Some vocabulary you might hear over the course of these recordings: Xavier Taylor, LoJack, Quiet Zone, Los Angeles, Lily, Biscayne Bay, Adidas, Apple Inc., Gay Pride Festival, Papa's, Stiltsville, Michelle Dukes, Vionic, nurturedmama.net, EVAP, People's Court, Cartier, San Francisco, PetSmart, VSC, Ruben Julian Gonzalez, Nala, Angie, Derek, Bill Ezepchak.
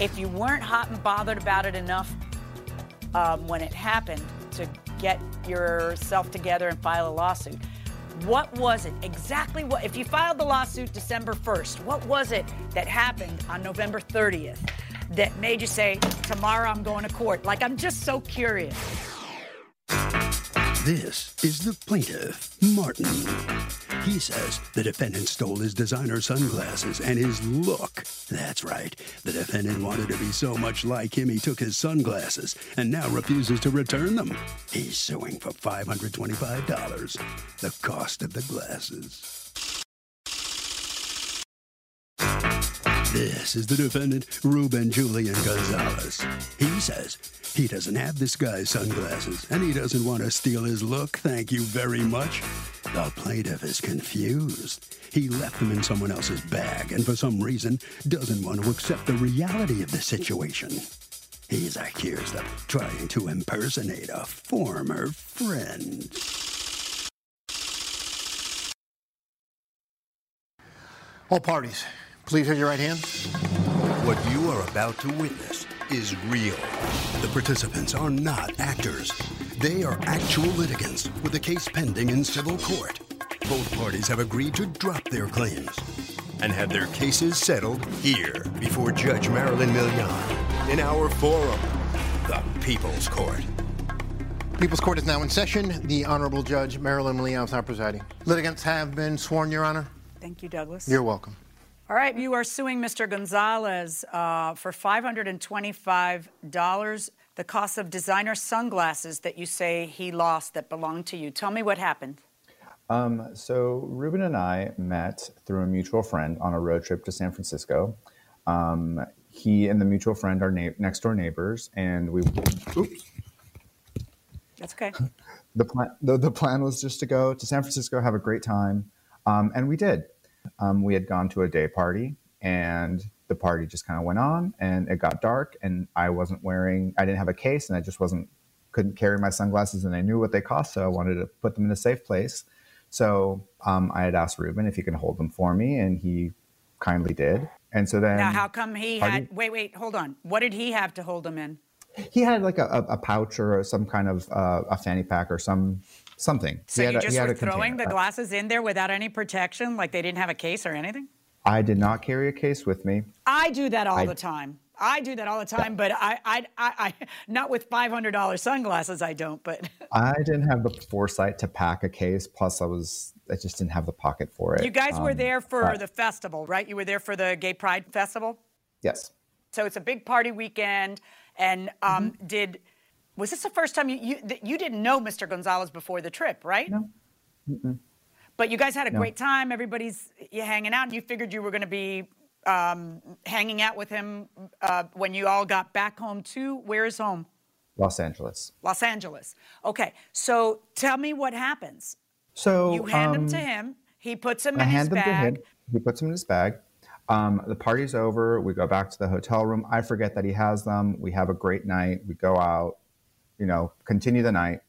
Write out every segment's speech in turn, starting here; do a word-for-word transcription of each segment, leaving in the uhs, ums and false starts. if you weren't hot and bothered about it enough um, when it happened to get yourself together and file a lawsuit. What was it exactly? What if you filed the lawsuit December first? What was it that happened on November thirtieth that made you say, tomorrow I'm going to court? Like, I'm just so curious. This is the plaintiff, Martin. He says the defendant stole his designer sunglasses and his look. That's right. The defendant wanted to be so much like him he took his sunglasses and now refuses to return them. He's suing for five hundred twenty-five dollars, the cost of the glasses. This is the defendant, Ruben Julian Gonzalez. He says he doesn't have this guy's sunglasses and he doesn't want to steal his look, thank you very much. The plaintiff is confused. He left them in someone else's bag and for some reason doesn't want to accept the reality of the situation. He's accused of trying to impersonate a former friend. All parties, please raise your right hand. What you are about to witness is real. The participants are not actors. They are actual litigants with a case pending in civil court. Both parties have agreed to drop their claims and have their cases settled here before Judge Marilyn Milian in our forum, the People's Court. People's Court is now in session. The Honorable Judge Marilyn Milian is now presiding. Litigants have been sworn, Your Honor. Thank you, Douglas. You're welcome. All right, you are suing Mister Gonzalez uh, for five hundred twenty-five dollars, the cost of designer sunglasses that you say he lost that belonged to you. Tell me what happened. Um, so Ruben and I met through a mutual friend on a road trip to San Francisco. Um, he and the mutual friend are na- next door neighbors, and we... Oops. That's okay. The plan, the, the plan was just to go to San Francisco, have a great time, um, and we did. Um, we had gone to a day party, and the party just kind of went on, and it got dark, and I wasn't wearing, I didn't have a case, and I just wasn't, couldn't carry my sunglasses, and I knew what they cost, so I wanted to put them in a safe place. So um, I had asked Ruben if he could hold them for me, and he kindly did. And so then... Now, how come he party, had, wait, wait, hold on. What did he have to hold them in? He had like a, a pouch or some kind of uh, a fanny pack or some... Something. So you just were throwing the glasses in there without any protection, like they didn't have a case or anything? I did not carry a case with me. I do that all the time. I do that all the time, but I, I, I, I not with five hundred dollars sunglasses, I don't, but. I didn't have the foresight to pack a case, plus I was, I just didn't have the pocket for it. You guys were there for the festival, right? You were there for the Gay Pride Festival? Yes. So it's a big party weekend, and um, mm-hmm. did... Was this the first time you, you you didn't know Mister Gonzalez before the trip, right? No. Mm-mm. But you guys had a no. great time. Everybody's you're hanging out, and you figured you were going to be um, hanging out with him uh, when you all got back home to where is home? Los Angeles. Los Angeles. Okay. So tell me what happens. So you hand um, them to him. He puts them I in hand his them bag. To him. He puts them in his bag. Um, the party's over. We go back to the hotel room. I forget that he has them. We have a great night. We go out. You know, continue the night.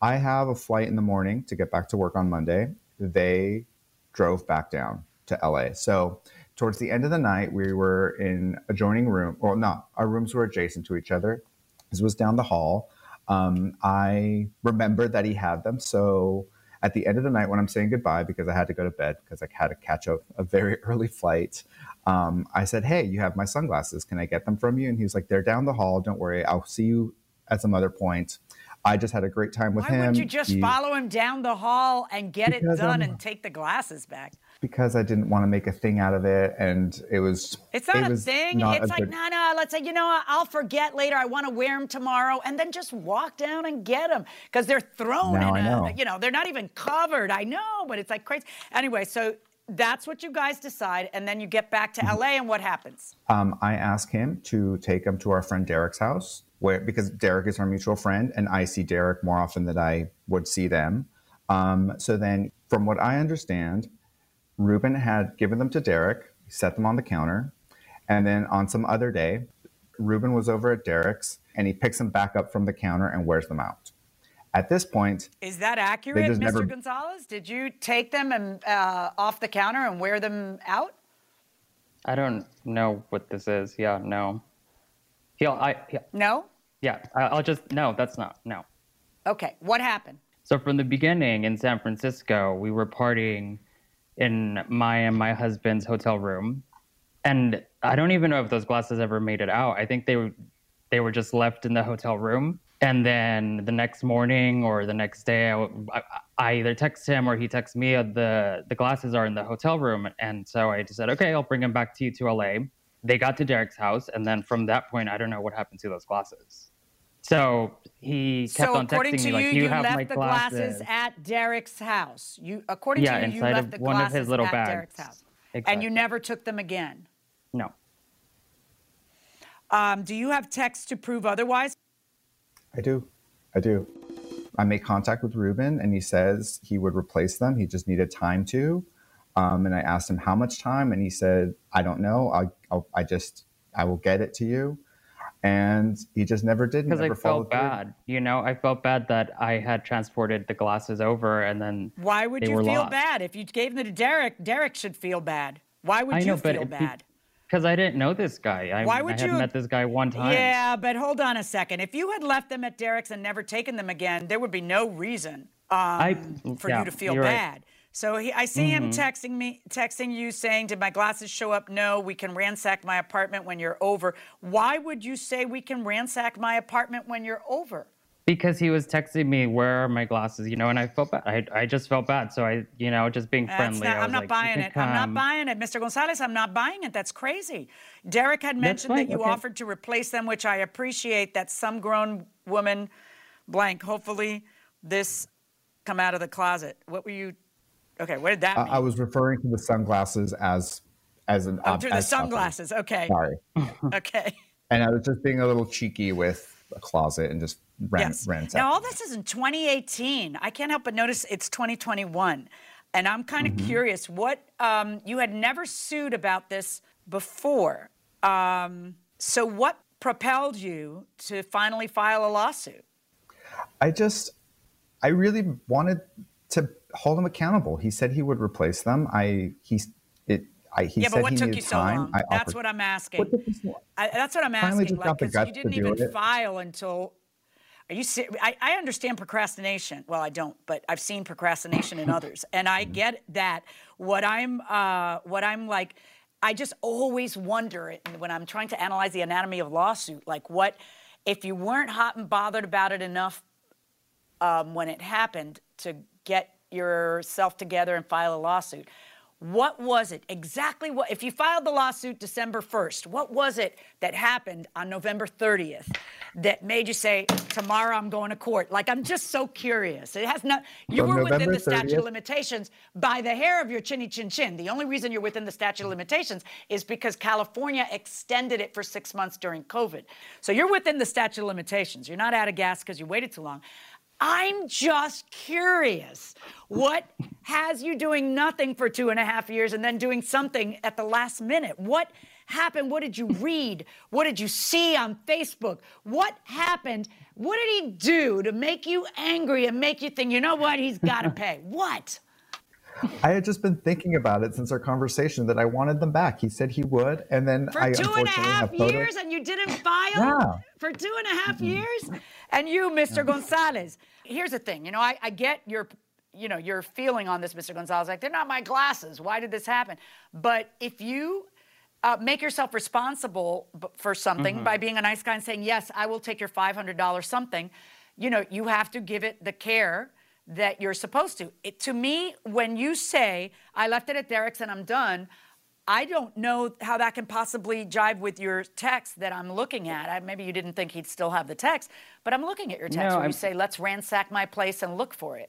I have a flight in the morning to get back to work on Monday. They drove back down to L A. So towards the end of the night, we were in adjoining room. Well, no, our rooms were adjacent to each other. This was down the hall. Um, I remembered that he had them. So at the end of the night when I'm saying goodbye, because I had to go to bed because I had to catch a, a very early flight, um, I said, hey, you have my sunglasses. Can I get them from you? And he was like, they're down the hall. Don't worry. I'll see you at some other point. I just had a great time with him. Why would you just he, follow him down the hall and get it done I'm, and take the glasses back? Because I didn't want to make a thing out of it, and it was... It's not it a thing. Not it's a like, good... no, no, let's say, you know, I'll forget later. I want to wear them tomorrow, and then just walk down and get them because they're thrown now in a, know. You know, they're not even covered. I know, but it's like crazy. Anyway, so that's what you guys decide, and then you get back to mm-hmm. L A, and what happens? Um, I ask him to take them to our friend Derek's house. Where, because Derek is our mutual friend, and I see Derek more often than I would see them. Um, so then, from what I understand, Ruben had given them to Derek, set them on the counter, and then on some other day, Ruben was over at Derek's, and he picks them back up from the counter and wears them out. At this point... Is that accurate, Mister Never... Gonzalez? Did you take them and uh, off the counter and wear them out? I don't know what this is. Yeah, no. He'll, I, he'll, no? Yeah, I'll just, no, that's not, no. Okay, what happened? So from the beginning in San Francisco, we were partying in my and my husband's hotel room. And I don't even know if those glasses ever made it out. I think they were, they were just left in the hotel room. And then the next morning or the next day, I, I, I either text him or he texts me, the, the glasses are in the hotel room. And so I just said, okay, I'll bring them back to you to L A. They got to Derek's house. And then from that point, I don't know what happened to those glasses. So he kept so on texting me, like, you, you have my glasses. So according to you, you left the glasses at Derek's house. You, according yeah, to you, you left the one glasses of his little at bags. Derek's house. Exactly. And you never took them again? No. Um, do you have texts to prove otherwise? I do. I do. I made contact with Ruben, and he says he would replace them. He just needed time to. Um, and I asked him how much time, and he said, I don't know. I I'll, I just, I will get it to you. And he just never did. Because I felt bad, through. you know, I felt bad that I had transported the glasses over, and then why would you feel lost. bad if you gave them to Derek? Derek should feel bad. Why would I you know, feel bad? Because I didn't know this guy. I, why would I you had met this guy one time. Yeah, but hold on a second. If you had left them at Derek's and never taken them again, there would be no reason um, I, for yeah, you to feel bad. Right. So he, I see mm-hmm. him texting me, texting you saying, did my glasses show up? No, we can ransack my apartment when you're over. Why would you say we can ransack my apartment when you're over? Because he was texting me, where are my glasses? You know, and I felt bad. I, I just felt bad. So I, you know, just being friendly. Not, I was I'm not like, buying it. Come. I'm not buying it. Mister Gonzalez, I'm not buying it. That's crazy. Derek had mentioned that you okay. offered to replace them, which I appreciate that some grown woman, blank, hopefully this come out of the closet. What were you... Okay, what did that mean? I was referring to the sunglasses as as an object. Oh, to the sunglasses, okay. Sorry. Okay. And I was just being a little cheeky with a closet and just ran yes. ran Now, all this is in twenty eighteen. I can't help but notice it's twenty twenty-one. And I'm kind of mm-hmm. curious, what, um, you had never sued about this before. Um, so what propelled you to finally file a lawsuit? I just, I really wanted to... hold him accountable. He said he would replace them. I he it I he yeah, said but what he took needed you so time. Long? I that's offered, what I'm asking. What I, that's what I'm finally asking. Like, because you didn't even it. file until. Are you? I I understand procrastination. Well, I don't, but I've seen procrastination in others, and I get that. What I'm uh what I'm like, I just always wonder it when I'm trying to analyze the anatomy of lawsuit. Like, what if you weren't hot and bothered about it enough um, when it happened to get yourself together and file a lawsuit. What was it exactly? What if you filed the lawsuit December first? What was it that happened on November thirtieth that made you say, tomorrow I'm going to court? Like, I'm just so curious. It has not. You From were November within the statute thirtieth? Of limitations by the hair of your chinny chin chin. The only reason you're within the statute of limitations is because California extended it for six months during COVID. So you're within the statute of limitations. You're not out of gas because you waited too long. I'm just curious, what has you doing nothing for two and a half years and then doing something at the last minute? What happened? What did you read? What did you see on Facebook? What happened? What did he do to make you angry and make you think, you know what, he's got to pay? What? I had just been thinking about it since our conversation that I wanted them back. He said he would, and then for I two unfortunately and a half have years, and you didn't file yeah. for two and a half years. And you, Mister Yeah. Gonzalez, here's the thing. You know, I, I get your, you know, your feeling on this, Mister Gonzalez. Like, they're not my glasses. Why did this happen? But if you uh, make yourself responsible for something mm-hmm. by being a nice guy and saying, yes, I will take your five hundred dollars something, you know, you have to give it the care that you're supposed to. It, to me, when you say, I left it at Derek's and I'm done, I don't know how that can possibly jive with your text that I'm looking at. I, maybe you didn't think he'd still have the text, but I'm looking at your text no, where I'm... you say, let's ransack my place and look for it.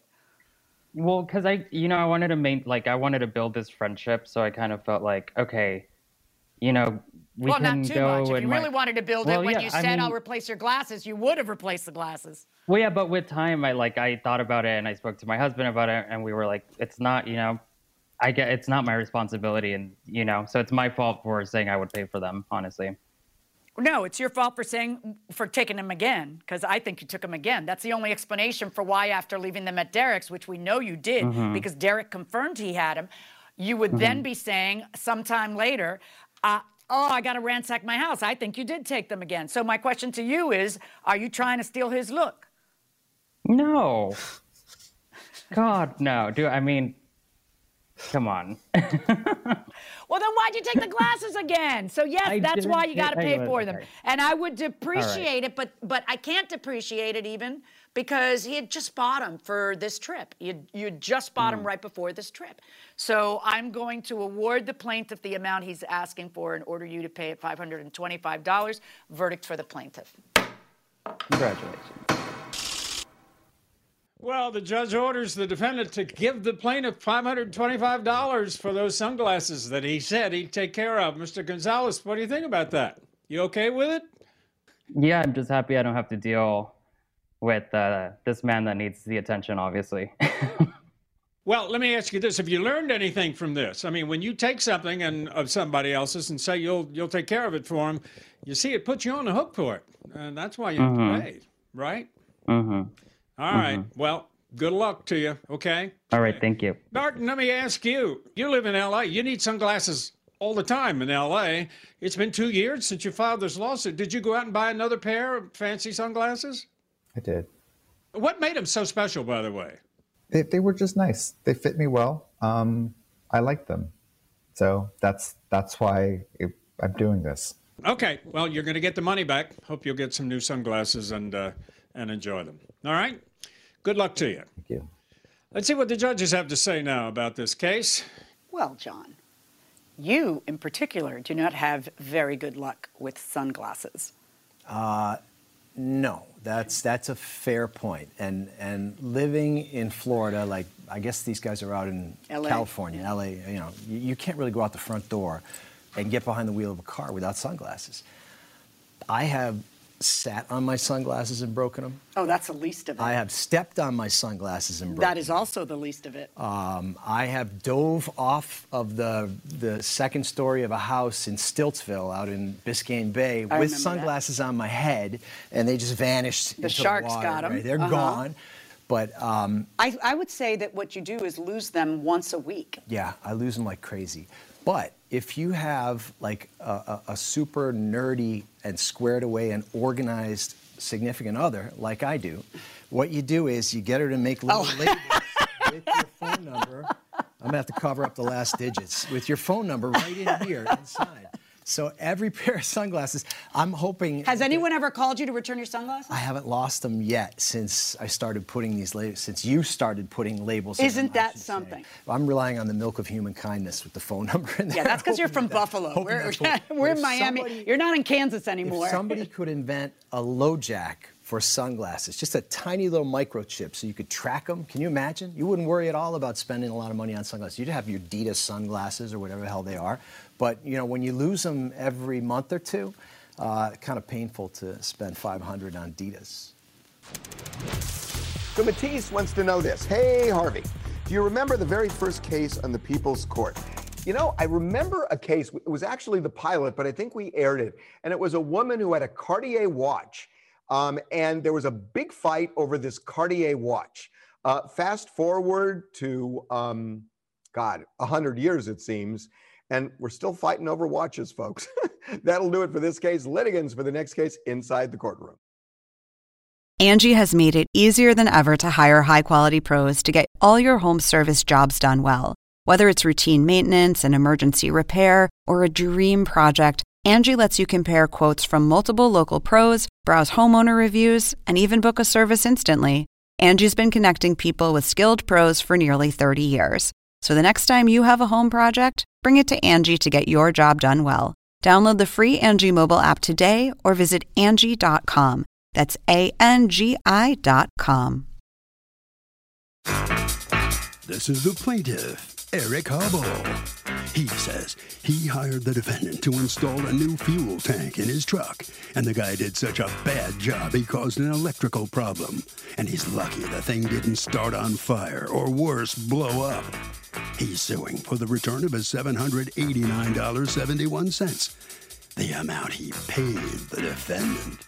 Well, because I, you know, I wanted to main, like, I wanted to build this friendship, so I kind of felt like, okay, you know, we well, can go... Well, not too much. If you really my... wanted to build well, it, when yeah, you said, I mean... I'll replace your glasses, you would have replaced the glasses. Well, yeah, but with time, I, like, I thought about it, and I spoke to my husband about it, and we were like, it's not, you know... I get it's not my responsibility, and you know, so it's my fault for saying I would pay for them, honestly. No, it's your fault for saying for taking them again, because I think you took them again. That's the only explanation for why, after leaving them at Derek's, which we know you did, mm-hmm. because Derek confirmed he had them, you would mm-hmm. then be saying sometime later, uh, oh, I got to ransack my house. I think you did take them again. So my question to you is, are you trying to steal his look? No. God, no. Dude, I mean, come on. Well, then why'd you take the glasses again? So, yes, that's why you got to pay for them. And I would depreciate it, but but I can't depreciate it even because he had just bought them for this trip. You, you just bought them right before this trip. So I'm going to award the plaintiff the amount he's asking for and order you to pay it five hundred twenty-five dollars. Verdict for the plaintiff. Congratulations. Well, the judge orders the defendant to give the plaintiff five hundred twenty-five dollars for those sunglasses that he said he'd take care of. Mister Gonzalez, what do you think about that? You okay with it? Yeah, I'm just happy I don't have to deal with uh, this man that needs the attention, obviously. Well, let me ask you this. Have you learned anything from this? I mean, when you take something and of somebody else's and say you'll, you'll take care of it for them, you see, it puts you on the hook for it. And that's why you have mm-hmm. to pay, right? Mm-hmm. All right. Mm-hmm. Well, good luck to you. Okay. All right. Thank you. Martin, let me ask you. You live in L A. You need sunglasses all the time in L A. It's been two years since you filed this lawsuit. Did you go out and buy another pair of fancy sunglasses? I did. What made them so special, by the way? They, they were just nice. They fit me well. Um, I like them. So that's, that's why it, I'm doing this. Okay. Well, you're going to get the money back. Hope you'll get some new sunglasses and, uh, and enjoy them. All right. Good luck to you. Thank you. Let's see what the judges have to say now about this case. Well, John, you in particular do not have very good luck with sunglasses. Uh, no, that's that's a fair point. And and living in Florida, like I guess these guys are out in L A. California, L A. You know, you, you can't really go out the front door and get behind the wheel of a car without sunglasses. I have sat on my sunglasses and broken them. Oh, that's the least of it. I have stepped on my sunglasses and broken them. That is also the least of it. Um, I have dove off of the the second story of a house in Stiltsville out in Biscayne Bay I with sunglasses that. on my head, and they just vanished. The into sharks the water, got them. Right? They're uh-huh. gone. But um, I, I would say that what you do is lose them once a week. Yeah, I lose them like crazy. But if you have like a, a, a super nerdy and squared away and organized significant other, like I do, what you do is you get her to make little oh. labels with your phone number. I'm gonna have to cover up the last digits with your phone number right in here inside. So every pair of sunglasses, I'm hoping... Has anyone ever called you to return your sunglasses? I haven't lost them yet since I started putting these labels, since you started putting labels on them. Isn't that something? I'm relying on the milk of human kindness with the phone number in there. Yeah, that's because you're from Buffalo. We're, we're in Miami. Somebody, you're not in Kansas anymore. If somebody could invent a LoJack for sunglasses, just a tiny little microchip so you could track them. Can you imagine? You wouldn't worry at all about spending a lot of money on sunglasses. You'd have your Adidas sunglasses or whatever the hell they are. But, you know, when you lose them every month or two, uh, kind of painful to spend five hundred dollars on Adidas. So Matisse wants to know this. Hey, Harvey, do you remember the very first case on the People's Court? You know, I remember a case. It was actually the pilot, but I think we aired it. And it was a woman who had a Cartier watch. Um, and there was a big fight over this Cartier watch. Uh, fast forward to, um, God, a hundred years, it seems. And we're still fighting over watches, folks. That'll do it for this case. Litigants for the next case inside the courtroom. Angie has made it easier than ever to hire high-quality pros to get all your home service jobs done well. Whether it's routine maintenance, an emergency repair, or a dream project, Angie lets you compare quotes from multiple local pros, browse homeowner reviews, and even book a service instantly. Angie's been connecting people with skilled pros for nearly thirty years. So the next time you have a home project, bring it to Angie to get your job done well. Download the free Angie mobile app today or visit Angie dot com. That's A N G I dot com. This is the plaintiff, Eric Hubble. He says he hired the defendant to install a new fuel tank in his truck, and the guy did such a bad job he caused an electrical problem. And he's lucky the thing didn't start on fire or worse, blow up. He's suing for the return of his seven hundred eighty-nine dollars and seventy-one cents, the amount he paid the defendant.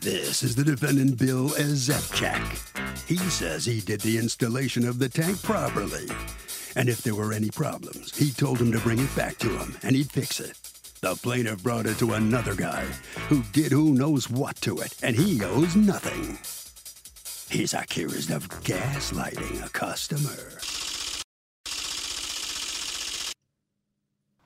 This is the defendant, Bill Ezepchak. He says he did the installation of the tank properly, and if there were any problems, he told him to bring it back to him, and he'd fix it. The plaintiff brought it to another guy who did who knows what to it, and he owes nothing. He's accused of gaslighting a customer.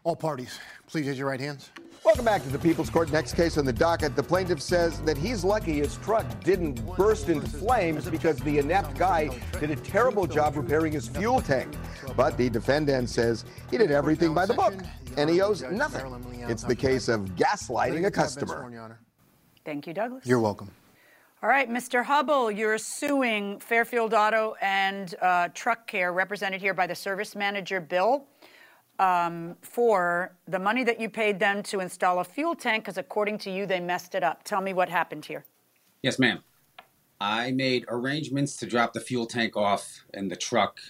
All parties, please raise your right hands. Welcome back to the People's Court. Next case on the docket, the plaintiff says that he's lucky his truck didn't burst into flames because the inept guy did a terrible job repairing his fuel tank. But the defendant says he did everything by the book, and he owes nothing. It's the case of gaslighting a customer. Thank you, Douglas. You're welcome. All right, Mister Hubble, you're suing Fairfield Auto and uh, Truck Care, represented here by the service manager, Bill, um, for the money that you paid them to install a fuel tank, because according to you, they messed it up. Tell me what happened here. Yes, ma'am. I made arrangements to drop the fuel tank off in the truck.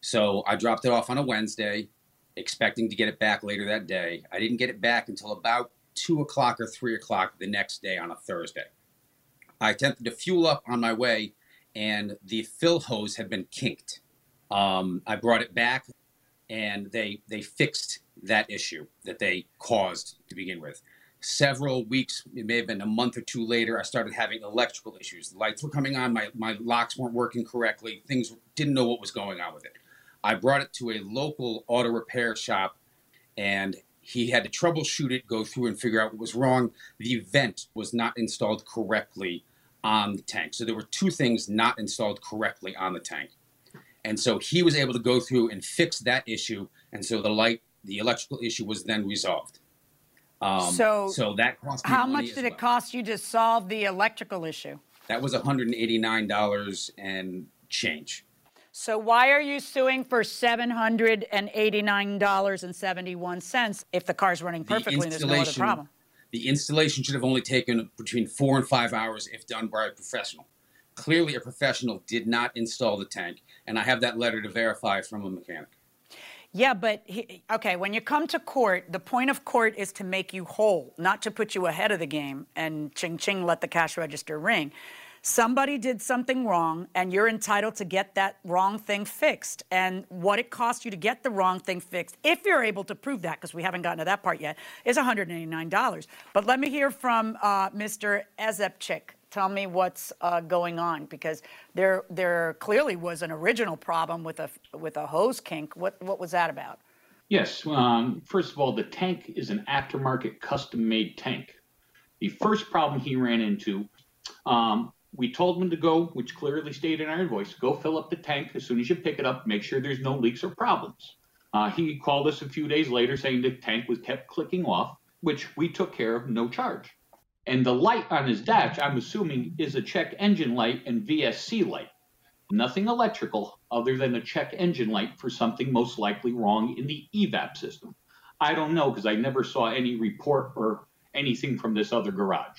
So I dropped it off on a Wednesday, expecting to get it back later that day. I didn't get it back until about two o'clock or three o'clock the next day on a Thursday. I attempted to fuel up on my way, and the fill hose had been kinked. Um, I brought it back, and they they fixed that issue that they caused to begin with. Several weeks, it may have been a month or two later, I started having electrical issues. The lights were coming on. My, my locks weren't working correctly. Things didn't know what was going on with it. I brought it to a local auto repair shop, and he had to troubleshoot it, go through and figure out what was wrong. The vent was not installed correctly on the tank. So there were two things not installed correctly on the tank. And so he was able to go through and fix that issue. And so the light, the electrical issue was then resolved. Um, so, so that cost me how much did well. it cost you to solve the electrical issue? That was one hundred eighty-nine dollars and change. So why are you suing for seven hundred eighty-nine dollars and seventy-one cents if the car's running perfectly the and there's no other problem? The installation should have only taken between four and five hours if done by a professional. Clearly, a professional did not install the tank, and I have that letter to verify from a mechanic. Yeah, but, he, okay, when you come to court, the point of court is to make you whole, not to put you ahead of the game and ching-ching let the cash register ring. Somebody did something wrong, and you're entitled to get that wrong thing fixed. And what it costs you to get the wrong thing fixed, if you're able to prove that, because we haven't gotten to that part yet, is one hundred eighty-nine dollars. But let me hear from uh, Mister Ezepchak. Tell me what's uh, going on, because there there clearly was an original problem with a with a hose kink. What what was that about? Yes. Um, first of all, the tank is an aftermarket custom-made tank. The first problem he ran into. Um, We told him to go, which clearly stated in our invoice, go fill up the tank as soon as you pick it up, make sure there's no leaks or problems. Uh, he called us a few days later saying the tank was kept clicking off, which we took care of, no charge. And the light on his dash, I'm assuming, is a check engine light and V S C light. Nothing electrical other than a check engine light for something most likely wrong in the E VAP system. I don't know because I never saw any report or anything from this other garage.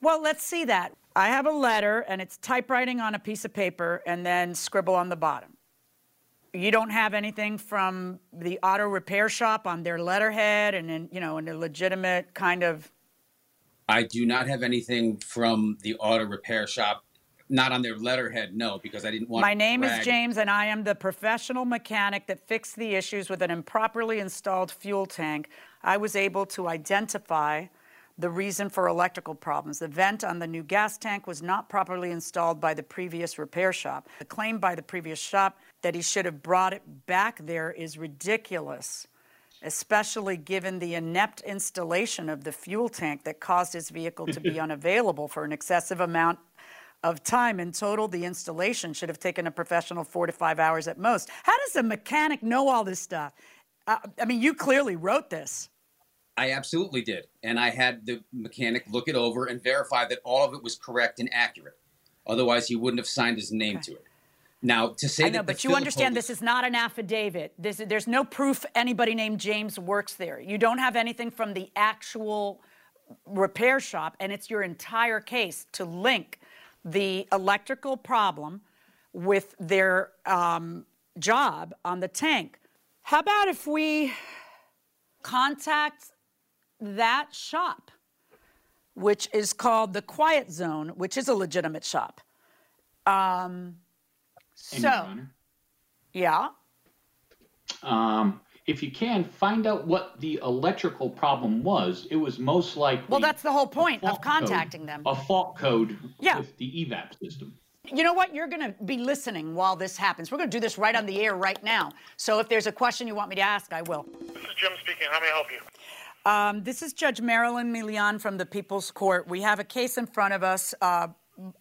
Well, let's see that. I have a letter, and it's typewriting on a piece of paper and then scribble on the bottom. You don't have anything from the auto repair shop on their letterhead and, in, you know, in a legitimate kind of... I do not have anything from the auto repair shop, not on their letterhead, no, because I didn't want to My name brag. is James, and I am the professional mechanic that fixed the issues with an improperly installed fuel tank. I was able to identify... the reason for electrical problems. The vent on the new gas tank was not properly installed by the previous repair shop. The claim by the previous shop that he should have brought it back there is ridiculous, especially given the inept installation of the fuel tank that caused his vehicle to be unavailable for an excessive amount of time. In total, the installation should have taken a professional four to five hours at most. How does a mechanic know all this stuff? Uh, I mean, you clearly wrote this. I absolutely did. And I had the mechanic look it over and verify that all of it was correct and accurate. Otherwise, he wouldn't have signed his name okay. to it. Now, to say I know, that but you understand this is not an affidavit. This, there's no proof anybody named James works there. You don't have anything from the actual repair shop, and it's your entire case to link the electrical problem with their um, job on the tank. How about if we contact... that shop, which is called the Quiet Zone, which is a legitimate shop. Um, so, yeah. um, if you can, find out what the electrical problem was. It was most likely... Well, that's the whole point of contacting them. A fault code with the E VAP system. You know what? You're going to be listening while this happens. We're going to do this right on the air right now. So if there's a question you want me to ask, I will. This is Jim speaking. How may I help you? Um, this is Judge Marilyn Milian from the People's Court. We have a case in front of us uh,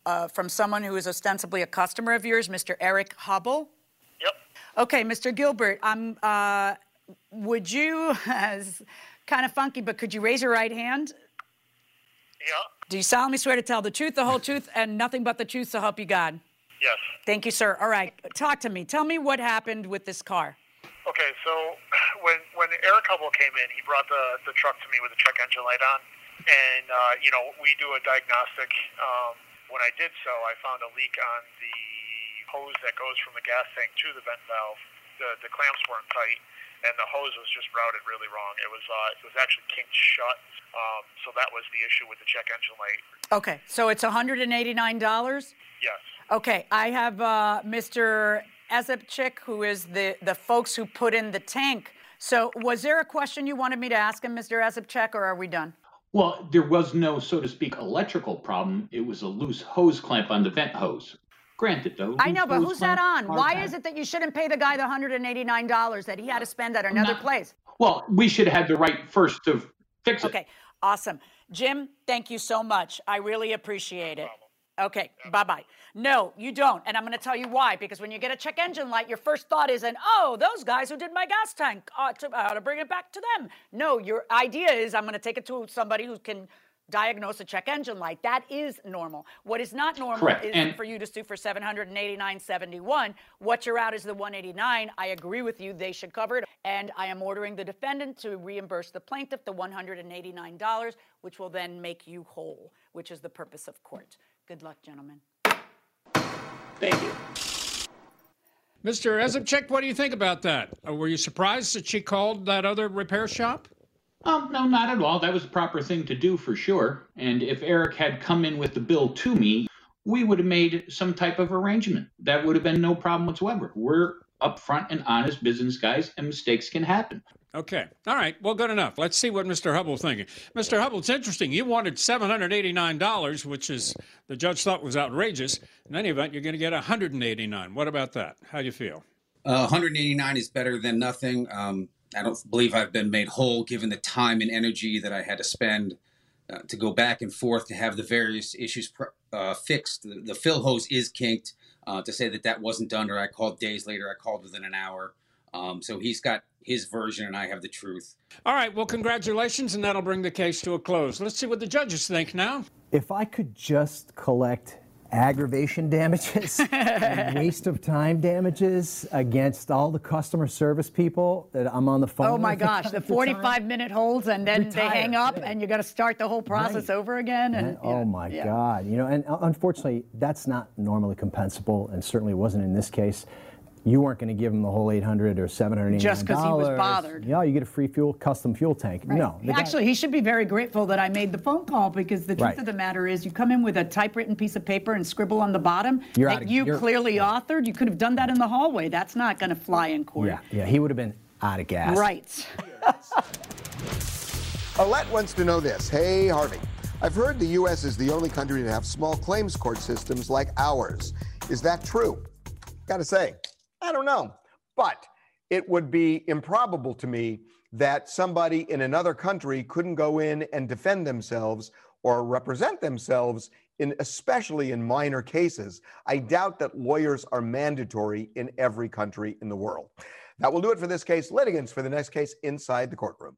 uh, from someone who is ostensibly a customer of yours, Mister Eric Hubble. Yep. Okay, Mister Gilbert, I'm... Uh, would you, as kind of funky, but could you raise your right hand? Yeah. Do you solemnly swear to tell the truth, the whole truth, and nothing but the truth, so help you God? Yes. Thank you, sir. All right, talk to me. Tell me what happened with this car. Okay, so when when Eric Hubble came in, he brought the, the truck to me with the check engine light on, and, uh, you know, we do a diagnostic. Um, when I did so, I found a leak on the hose that goes from the gas tank to the vent valve. The, the clamps weren't tight, and the hose was just routed really wrong. It was uh, it was actually kinked shut, um, so that was the issue with the check engine light. Okay, so it's one hundred eighty-nine dollars? Yes. Okay, I have uh, Mister Ezepchak, who is the, the folks who put in the tank. So was there a question you wanted me to ask him, Mister Ezepchak, or are we done? Well, there was no, so to speak, electrical problem. It was a loose hose clamp on the vent hose. Granted, though. I know, but who's that on? Why is it that you shouldn't pay the guy the one hundred eighty-nine dollars that he had to spend at another place? Well, we should have had the right first to fix it. Okay, awesome. Jim, thank you so much. I really appreciate it. Okay, bye-bye. No, you don't, and I'm going to tell you why, because when you get a check engine light, your first thought isn't, oh, those guys who did my gas tank, I ought to, I ought to bring it back to them. No, your idea is I'm going to take it to somebody who can diagnose a check engine light. That is normal. What is not normal Correct. is and for you to sue for seven hundred eighty-nine dollars and seventy-one cents. What you're out is the one hundred eighty-nine dollars. I agree with you. They should cover it. And I am ordering the defendant to reimburse the plaintiff the one hundred eighty-nine dollars, which will then make you whole, which is the purpose of court. Good luck, gentlemen. Thank you. Mister Ezepchak, what do you think about that? Were you surprised that she called that other repair shop? Um, no, not at all. That was the proper thing to do for sure. And if Eric had come in with the bill to me, we would have made some type of arrangement. That would have been no problem whatsoever. We're upfront and honest business guys, and mistakes can happen. Okay. All right. Well, good enough. Let's see what Mister Hubble is thinking. Mister Hubble, it's interesting. You wanted seven hundred eighty-nine dollars, which is the judge thought was outrageous. In any event, you're going to get one hundred eighty-nine dollars. What about that? How do you feel? Uh, one hundred eighty-nine dollars is better than nothing. Um, I don't believe I've been made whole given the time and energy that I had to spend uh, to go back and forth to have the various issues pr uh, fixed. The, the fill hose is kinked. Uh, to say that that wasn't done, or I called days later, I called within an hour. Um, so he's got his version and I have the truth. All right, well, congratulations, and that'll bring the case to a close. Let's see what the judges think now. If I could just collect aggravation damages and waste of time damages against all the customer service people that I'm on the phone. Oh my gosh, the forty-five minute holds, and then Retire. they hang up, yeah. and you got to start the whole process right. over again. And, and oh yeah, my yeah. God, you know, and unfortunately, that's not normally compensable, and certainly wasn't in this case. You weren't going to give him the whole eight hundred or seven hundred eighty-nine dollars. Just because he was bothered. Yeah, you know, you get a free fuel, custom fuel tank. Right. No. Actually, guy, he should be very grateful that I made the phone call, because the truth right. of the matter is you come in with a typewritten piece of paper and scribble on the bottom you're that of, you clearly yeah. authored. You could have done that in the hallway. That's not going to fly in court. Yeah, yeah, he would have been out of gas. Right. Alette wants to know this. Hey, Harvey. I've heard the U S is the only country to have small claims court systems like ours. Is that true? Got to say, I don't know, but it would be improbable to me that somebody in another country couldn't go in and defend themselves or represent themselves, in, especially in minor cases. I doubt that lawyers are mandatory in every country in the world. That will do it for this case. Litigants for the next case inside the courtroom.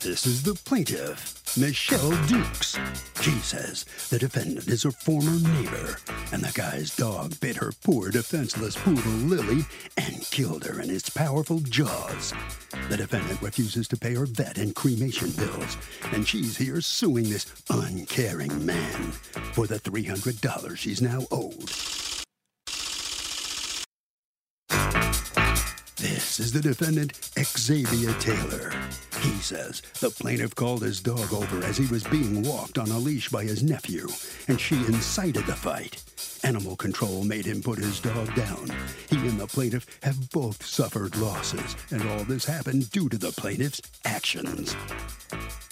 This is the plaintiff, Michelle Dukes. She says the defendant is her former neighbor, and the guy's dog bit her poor defenseless poodle, Lily, and killed her in its powerful jaws. The defendant refuses to pay her vet and cremation bills, and she's here suing this uncaring man for the three hundred dollars she's now owed. This is the defendant, Xavier Taylor. He says the plaintiff called his dog over as he was being walked on a leash by his nephew, and she incited the fight. Animal control made him put his dog down. He and the plaintiff have both suffered losses, and all this happened due to the plaintiff's actions.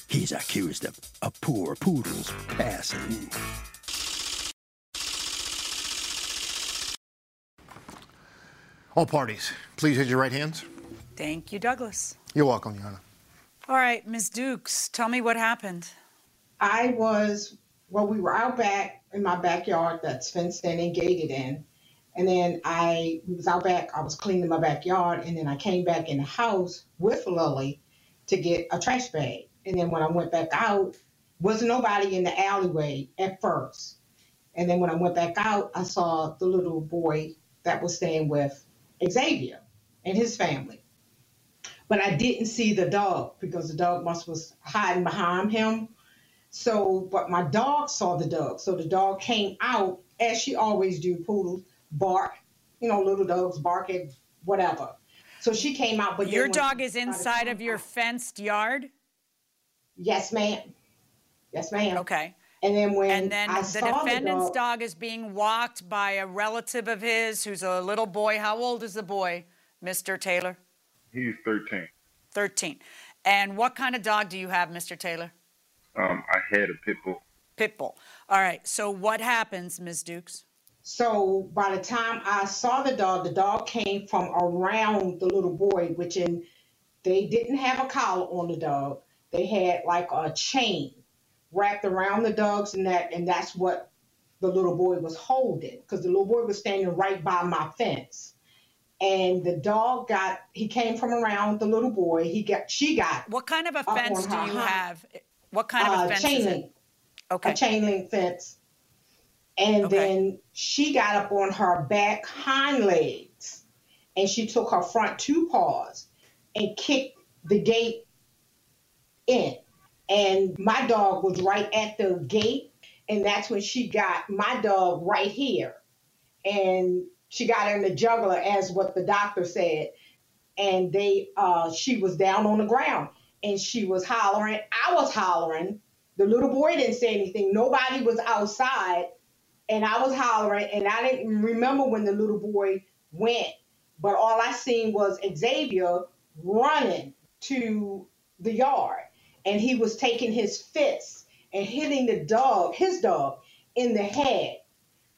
He's accused of a poor poodle's passing. All parties, please raise your right hands. Thank you, Douglas. You're welcome, Your Honor. All right, Miz Dukes, tell me what happened. I was, well, we were out back in my backyard that's fenced in and gated in. And then I was out back, I was cleaning my backyard, and then I came back in the house with Lily to get a trash bag. And then when I went back out, wasn't nobody in the alleyway at first. And then when I went back out, I saw the little boy that was staying with Xavier and his family. But I didn't see the dog because the dog must was hiding behind him. So, but my dog saw the dog. So the dog came out, as she always do, poodles bark, you know, little dogs bark at whatever. So she came out. But your dog is inside of your fenced yard? Yes, ma'am. Yes, ma'am. Okay. And then when and then I the saw defendant's the dog, dog is being walked by a relative of his who's a little boy. How old is the boy, Mister Taylor? He's thirteen. thirteen. And what kind of dog do you have, Mister Taylor? Um, I had a pit bull. Pit bull. All right. So what happens, Miz Dukes? So by the time I saw the dog, the dog came from around the little boy, which in they didn't have a collar on the dog. They had like a chain wrapped around the dog's neck, and that's what the little boy was holding, because the little boy was standing right by my fence. And the dog got, he came from around the little boy. He got, she got. What kind of a fence do you have? What kind of a uh, fence chain link. Is it? Okay. A chain link fence. And okay. Then she got up on her back hind legs, and she took her front two paws and kicked the gate in. And my dog was right at the gate, and that's when she got my dog right here. And she got in the jugular, as what the doctor said, and they, uh, she was down on the ground, and she was hollering. I was hollering. The little boy didn't say anything. Nobody was outside, and I was hollering, and I didn't remember when the little boy went, but all I seen was Xavier running to the yard. And he was taking his fists and hitting the dog, his dog, in the head.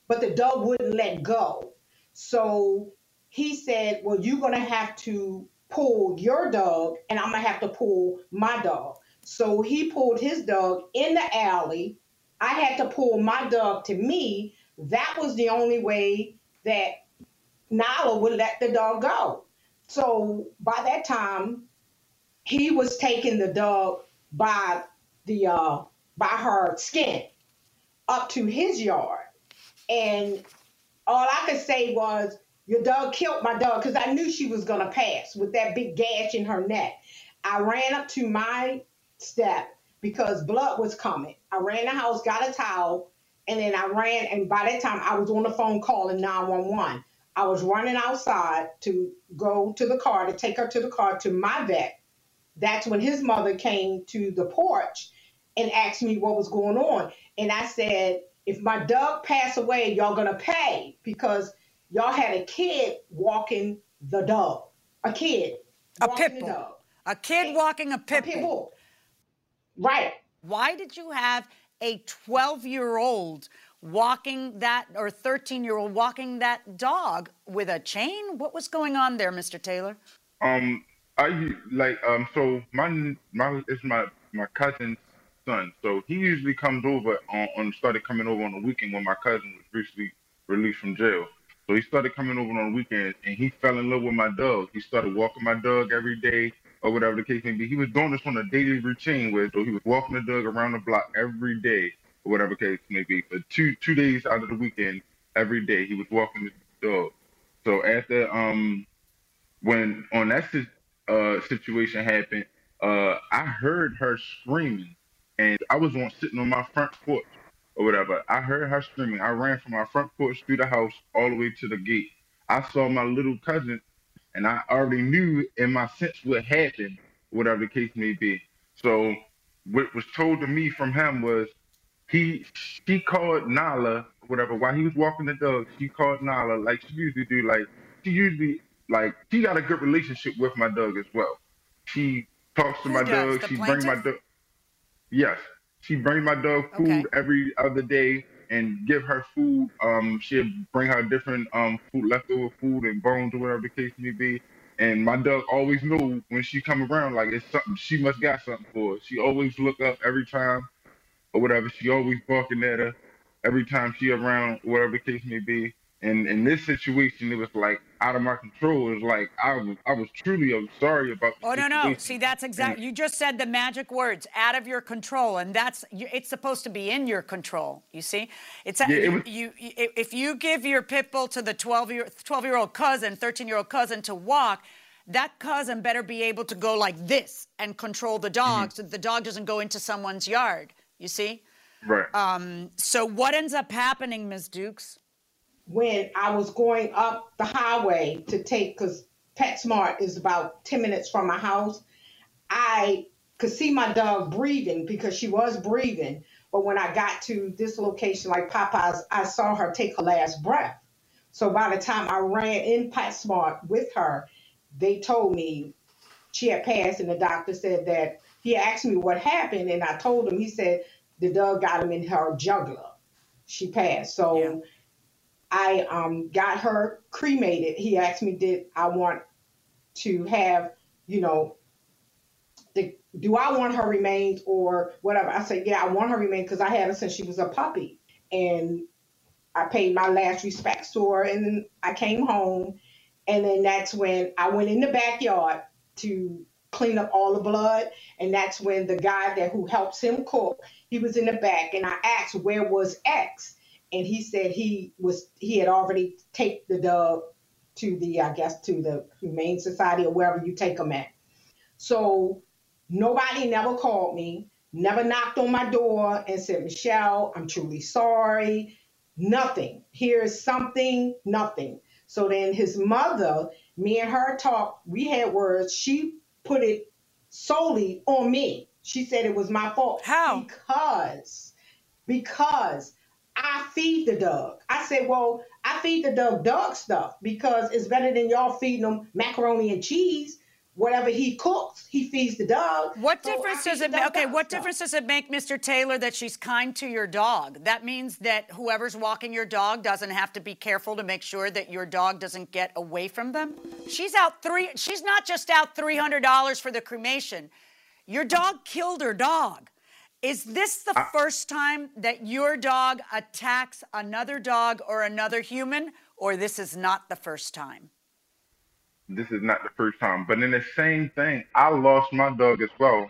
But the dog wouldn't let go. So he said, well, you're going to have to pull your dog, and I'm going to have to pull my dog. So he pulled his dog in the alley. I had to pull my dog to me. That was the only way that Nala would let the dog go. So by that time, he was taking the dog by the uh, by her skin up to his yard, and all I could say was, "Your dog killed my dog," because I knew she was gonna pass with that big gash in her neck. I ran up to my step because blood was coming. I ran the house, got a towel, and then I ran. And by that time, I was on the phone calling nine one one. I was running outside to go to the car to take her to the car to my vet. That's when his mother came to the porch and asked me what was going on. And I said, if my dog passed away, y'all gonna pay because y'all had a kid walking the dog. A kid walking a pit bull. The dog. A kid walking a pit, a pit bull. bull. Right. Why did you have a twelve-year-old walking that, or thirteen-year-old walking that dog with a chain? What was going on there, Mister Taylor? Um. I like um so my my it's my my cousin's son, so he usually comes over on, on started coming over on the weekend when my cousin was recently released from jail. So he started coming over on the weekends, and he fell in love with my dog. He started walking my dog every day or whatever the case may be. He was doing this on a daily routine where so he was walking the dog around the block every day or whatever case may be. For two two days out of the weekend, every day he was walking the dog. So after um when on that Uh, situation happened, uh, I heard her screaming, and I was on sitting on my front porch or whatever. I heard her screaming. I ran from my front porch through the house all the way to the gate. I saw my little cousin, and I already knew in my sense what happened, whatever the case may be. So what was told to me from him was he she called Nala whatever, while he was walking the dog, she called Nala like she usually do. Like she usually like she got a good relationship with my dog as well. She talks to Who my does? dog. The she plaintiff? bring my dog. Yes, she bring my dog food okay. every other day and give her food. Um, she'll bring her different um food, leftover food and bones or whatever the case may be. And my dog always knew when she come around, like it's something, she must got something for us. She always look up every time or whatever. She always barking at her every time she around, whatever the case may be. And in this situation, it was like out of my control. It was like, I was, I was truly I'm sorry about the Oh, situation. no, no. See, that's exactly, you just said the magic words, out of your control. And that's, it's supposed to be in your control, you see? It's yeah, it was, you, you. If you give your pit bull to the twelve-year-old cousin, thirteen-year-old cousin to walk, that cousin better be able to go like this and control the dog mm-hmm. so that the dog doesn't go into someone's yard, you see? Right. Um, so what ends up happening, Miz Dukes? When I was going up the highway to take, because PetSmart is about ten minutes from my house, I could see my dog breathing because she was breathing. But when I got to this location, like Papa's, I saw her take her last breath. So by the time I ran in PetSmart with her, they told me she had passed, and the doctor said that he asked me what happened, and I told him. He said the dog got him in her jugular. She passed. So. Yeah. I um, got her cremated. He asked me, did I want to have, you know, the, do I want her remains or whatever? I said, yeah, I want her remains because I had her since she was a puppy. And I paid my last respects to her, and then I came home. And then that's when I went in the backyard to clean up all the blood. And that's when the guy that who helps him cook, he was in the back. And I asked, where was X? And he said he was he had already taken the dog to the, I guess, to the Humane Society or wherever you take them at. So nobody never called me, never knocked on my door and said, Michelle, I'm truly sorry. Nothing. Here's something, nothing. So then his mother, me and her talked, we had words. She put it solely on me. She said it was my fault. How? Because, because. I feed the dog. I said, well, I feed the dog dog stuff because it's better than y'all feeding him macaroni and cheese. Whatever he cooks, he feeds the dog. What so difference does it make? Okay, what stuff. difference does it make, Mister Taylor, that she's kind to your dog? That means that whoever's walking your dog doesn't have to be careful to make sure that your dog doesn't get away from them. She's out three. She's not just out three hundred dollars for the cremation. Your dog killed her dog. Is this the first time that your dog attacks another dog or another human, or this is not the first time? This is not the first time, but in the same thing, I lost my dog as well.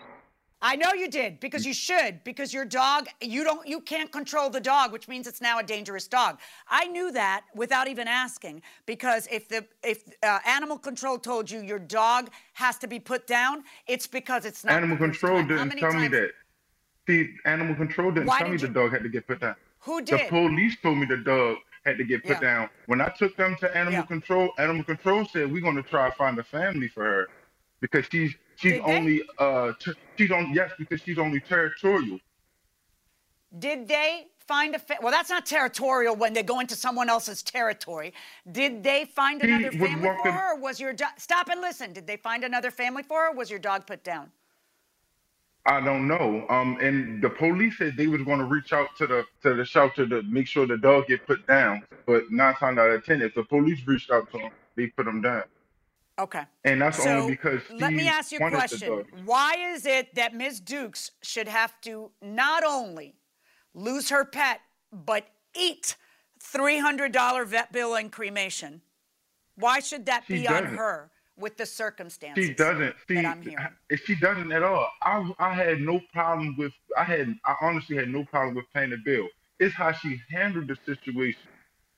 I know you did, because you should, because your dog, you don't, you can't control the dog, which means it's now a dangerous dog. I knew that without even asking, because if the if uh, animal control told you your dog has to be put down, it's because it's not. Animal control didn't tell me that. See, animal control didn't Why tell did me you... the dog had to get put down. Who did? The police told me the dog had to get put yeah. down. When I took them to animal yeah. control, animal control said, we're going to try to find a family for her because she's she's did only, uh, she's on, yes, because she's only territorial. Did they find a, fa well, that's not territorial when they go into someone else's territory. Did they find he another family for in... her or was your dog, stop and listen, did they find another family for her or was your dog put down? I don't know. Um, and the police said they was going to reach out to the to the shelter to make sure the dog get put down. But nine times out of ten, if the police reached out to them, they put them down. Okay. And that's so only because she let me ask you a question. Why is it that Miz Dukes should have to not only lose her pet but eat three hundred dollar vet bill and cremation? Why should that she be doesn't. on her? With the circumstances she doesn't see that I'm hearing. She doesn't at all. I, I had no problem with, I had, I honestly had no problem with paying the bill. It's how she handled the situation.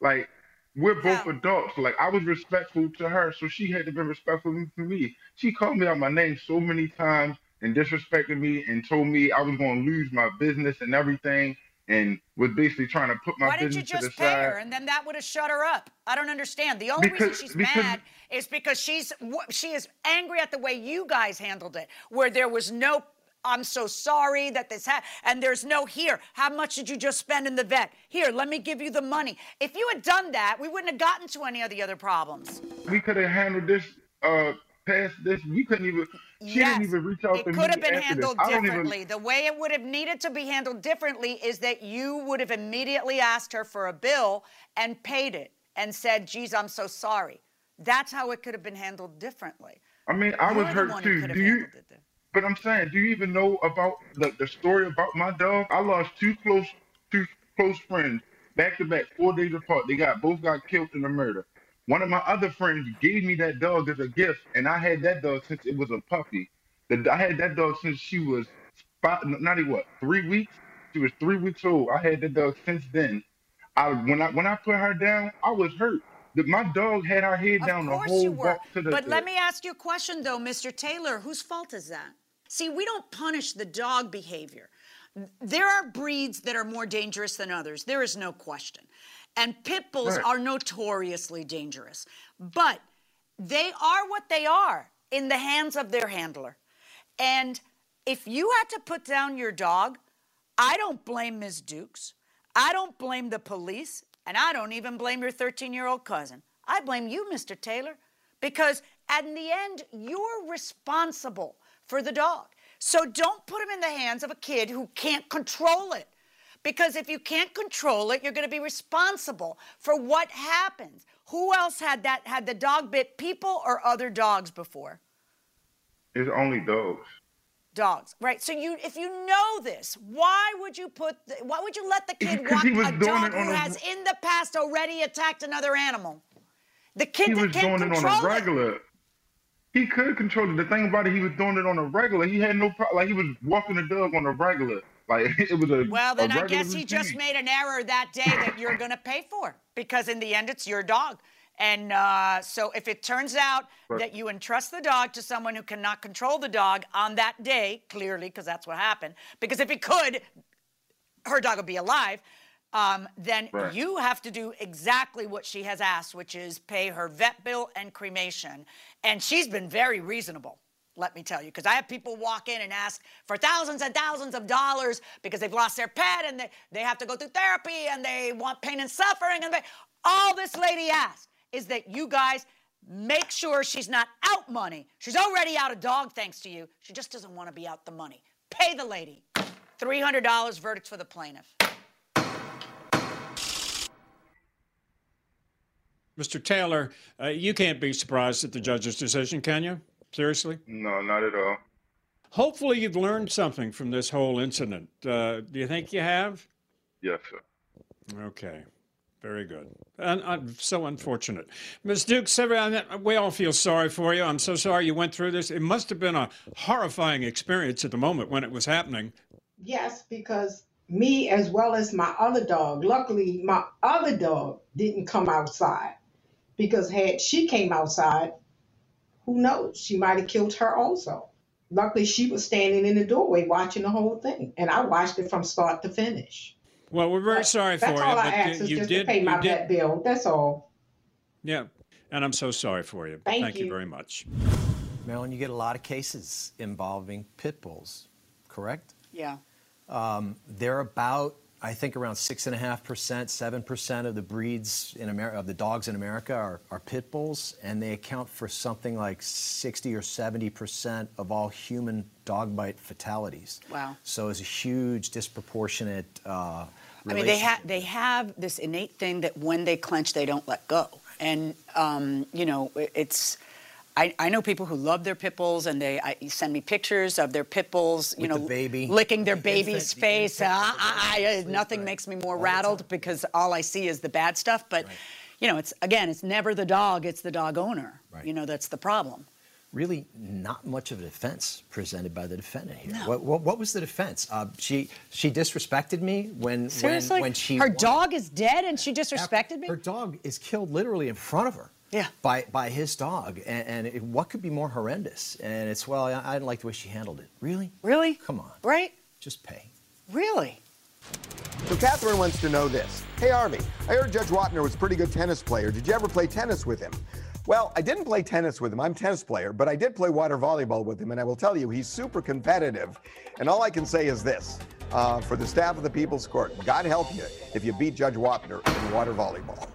Like, we're both yeah. adults. Like, I was respectful to her, so she had to be respectful to me. She called me out my name so many times and disrespected me and told me I was going to lose my business and everything and was basically trying to put my Why business to the side. Why didn't you just pay side. her, and then that would have shut her up? I don't understand. The only because, reason she's because, mad is because she's she is angry at the way you guys handled it, where there was no I'm so sorry that this happened, and there's no here. How much did you just spend in the vet? Here, let me give you the money. If you had done that, we wouldn't have gotten to any of the other problems. We could have handled this uh, past this. We couldn't even... She yes. didn't even reach out it to me. It could have been handled differently. Even... The way it would have needed to be handled differently is that you would have immediately asked her for a bill and paid it and said, geez, I'm so sorry. That's how it could have been handled differently. I mean, I You're was hurt too. Do you? But I'm saying, do you even know about the, the story about my dog? I lost two close, two close friends back to back, four days apart. They got both got killed in a murder. One of my other friends gave me that dog as a gift, and I had that dog since it was a puppy. The, I had that dog since she was five, not even what, three weeks. She was three weeks old. I had that dog since then. I when I when I put her down, I was hurt. My dog had her head down the whole walk to the. But let me ask you a question, though, Mister Taylor. Whose fault is that? See, we don't punish the dog behavior. There are breeds that are more dangerous than others. There is no question. And pit bulls are notoriously dangerous. But they are what they are in the hands of their handler. And if you had to put down your dog, I don't blame Miz Dukes. I don't blame the police. And I don't even blame your thirteen-year-old cousin. I blame you, Mister Taylor, because in the end, you're responsible for the dog. So don't put him in the hands of a kid who can't control it. Because if you can't control it, you're going to be responsible for what happens. Who else had that? Had the dog bit people or other dogs before? It's only dogs. Dogs, right? So you, if you know this, why would you put? The, why would you let the kid watch a dog who a, has in the past already attacked another animal? The kid that can't control it. He was doing it on a regular. It. He could control it. The thing about it, he was doing it on a regular. He had no problem. Like he was walking the dog on a regular. Like it was a. Well, then a I guess he routine. Just made an error that day that you're gonna pay for, because in the end it's your dog. And uh, so if it turns out right. that you entrust the dog to someone who cannot control the dog on that day, clearly, because that's what happened, because if he could, her dog would be alive, um, then right. you have to do exactly what she has asked, which is pay her vet bill and cremation. And she's been very reasonable, let me tell you, because I have people walk in and ask for thousands and thousands of dollars because they've lost their pet and they, they have to go through therapy and they want pain and suffering. And they, all this lady asked is that you guys make sure she's not out money. She's already out a dog, thanks to you. She just doesn't want to be out the money. Pay the lady. three hundred dollars verdict for the plaintiff. Mister Taylor, uh, you can't be surprised at the judge's decision, can you? Seriously? No, not at all. Hopefully you've learned something from this whole incident. Uh, do you think you have? Yes, sir. Okay. Very good. And I'm so unfortunate. Miz Dukes, we all feel sorry for you. I'm so sorry you went through this. It must have been a horrifying experience at the moment when it was happening. Yes, because me as well as my other dog, luckily my other dog didn't come outside, because had she came outside, who knows, she might have killed her also. Luckily she was standing in the doorway watching the whole thing, and I watched it from start to finish. Well, we're very sorry for you. That's all I asked, is just to pay my vet bill. That's all. Yeah, and I'm so sorry for you. Thank you. Thank you very much. Marilyn, you get a lot of cases involving pit bulls, correct? Yeah. Um, they're about, I think, around six and a half percent, seven percent of the breeds in America, of the dogs in America, are, are pit bulls, and they account for something like sixty or seventy percent of all human dog bite fatalities. Wow! So it's a huge, disproportionate. Uh, I mean, they have they have this innate thing that when they clench, they don't let go. And, um, you know, it's I, I know people who love their pit bulls, and they I, send me pictures of their pit bulls, you With know, the baby. licking their the baby's infant, face. The uh, I, I, nothing right. makes me more all rattled because all I see is the bad stuff. But, right. you know, it's again, it's never the dog. It's the dog owner. Right. You know, that's the problem. Really not much of a defense presented by the defendant here. No. What, what, what was the defense? Uh, she she disrespected me when, Seriously? when, when she- Her won. dog is dead and she disrespected After, me? Her dog is killed literally in front of her yeah. by, by his dog. And, and it, what could be more horrendous? And it's, well, I, I didn't like the way she handled it. Really? Really? Come on. Right? Just pay. Really? So Catherine wants to know this. Hey, Harvey, I heard Judge Wapner was a pretty good tennis player. Did you ever play tennis with him? Well, I didn't play tennis with him. I'm a tennis player, but I did play water volleyball with him, and I will tell you, he's super competitive. And all I can say is this, uh, for the staff of the People's Court, God help you if you beat Judge Wapner in water volleyball.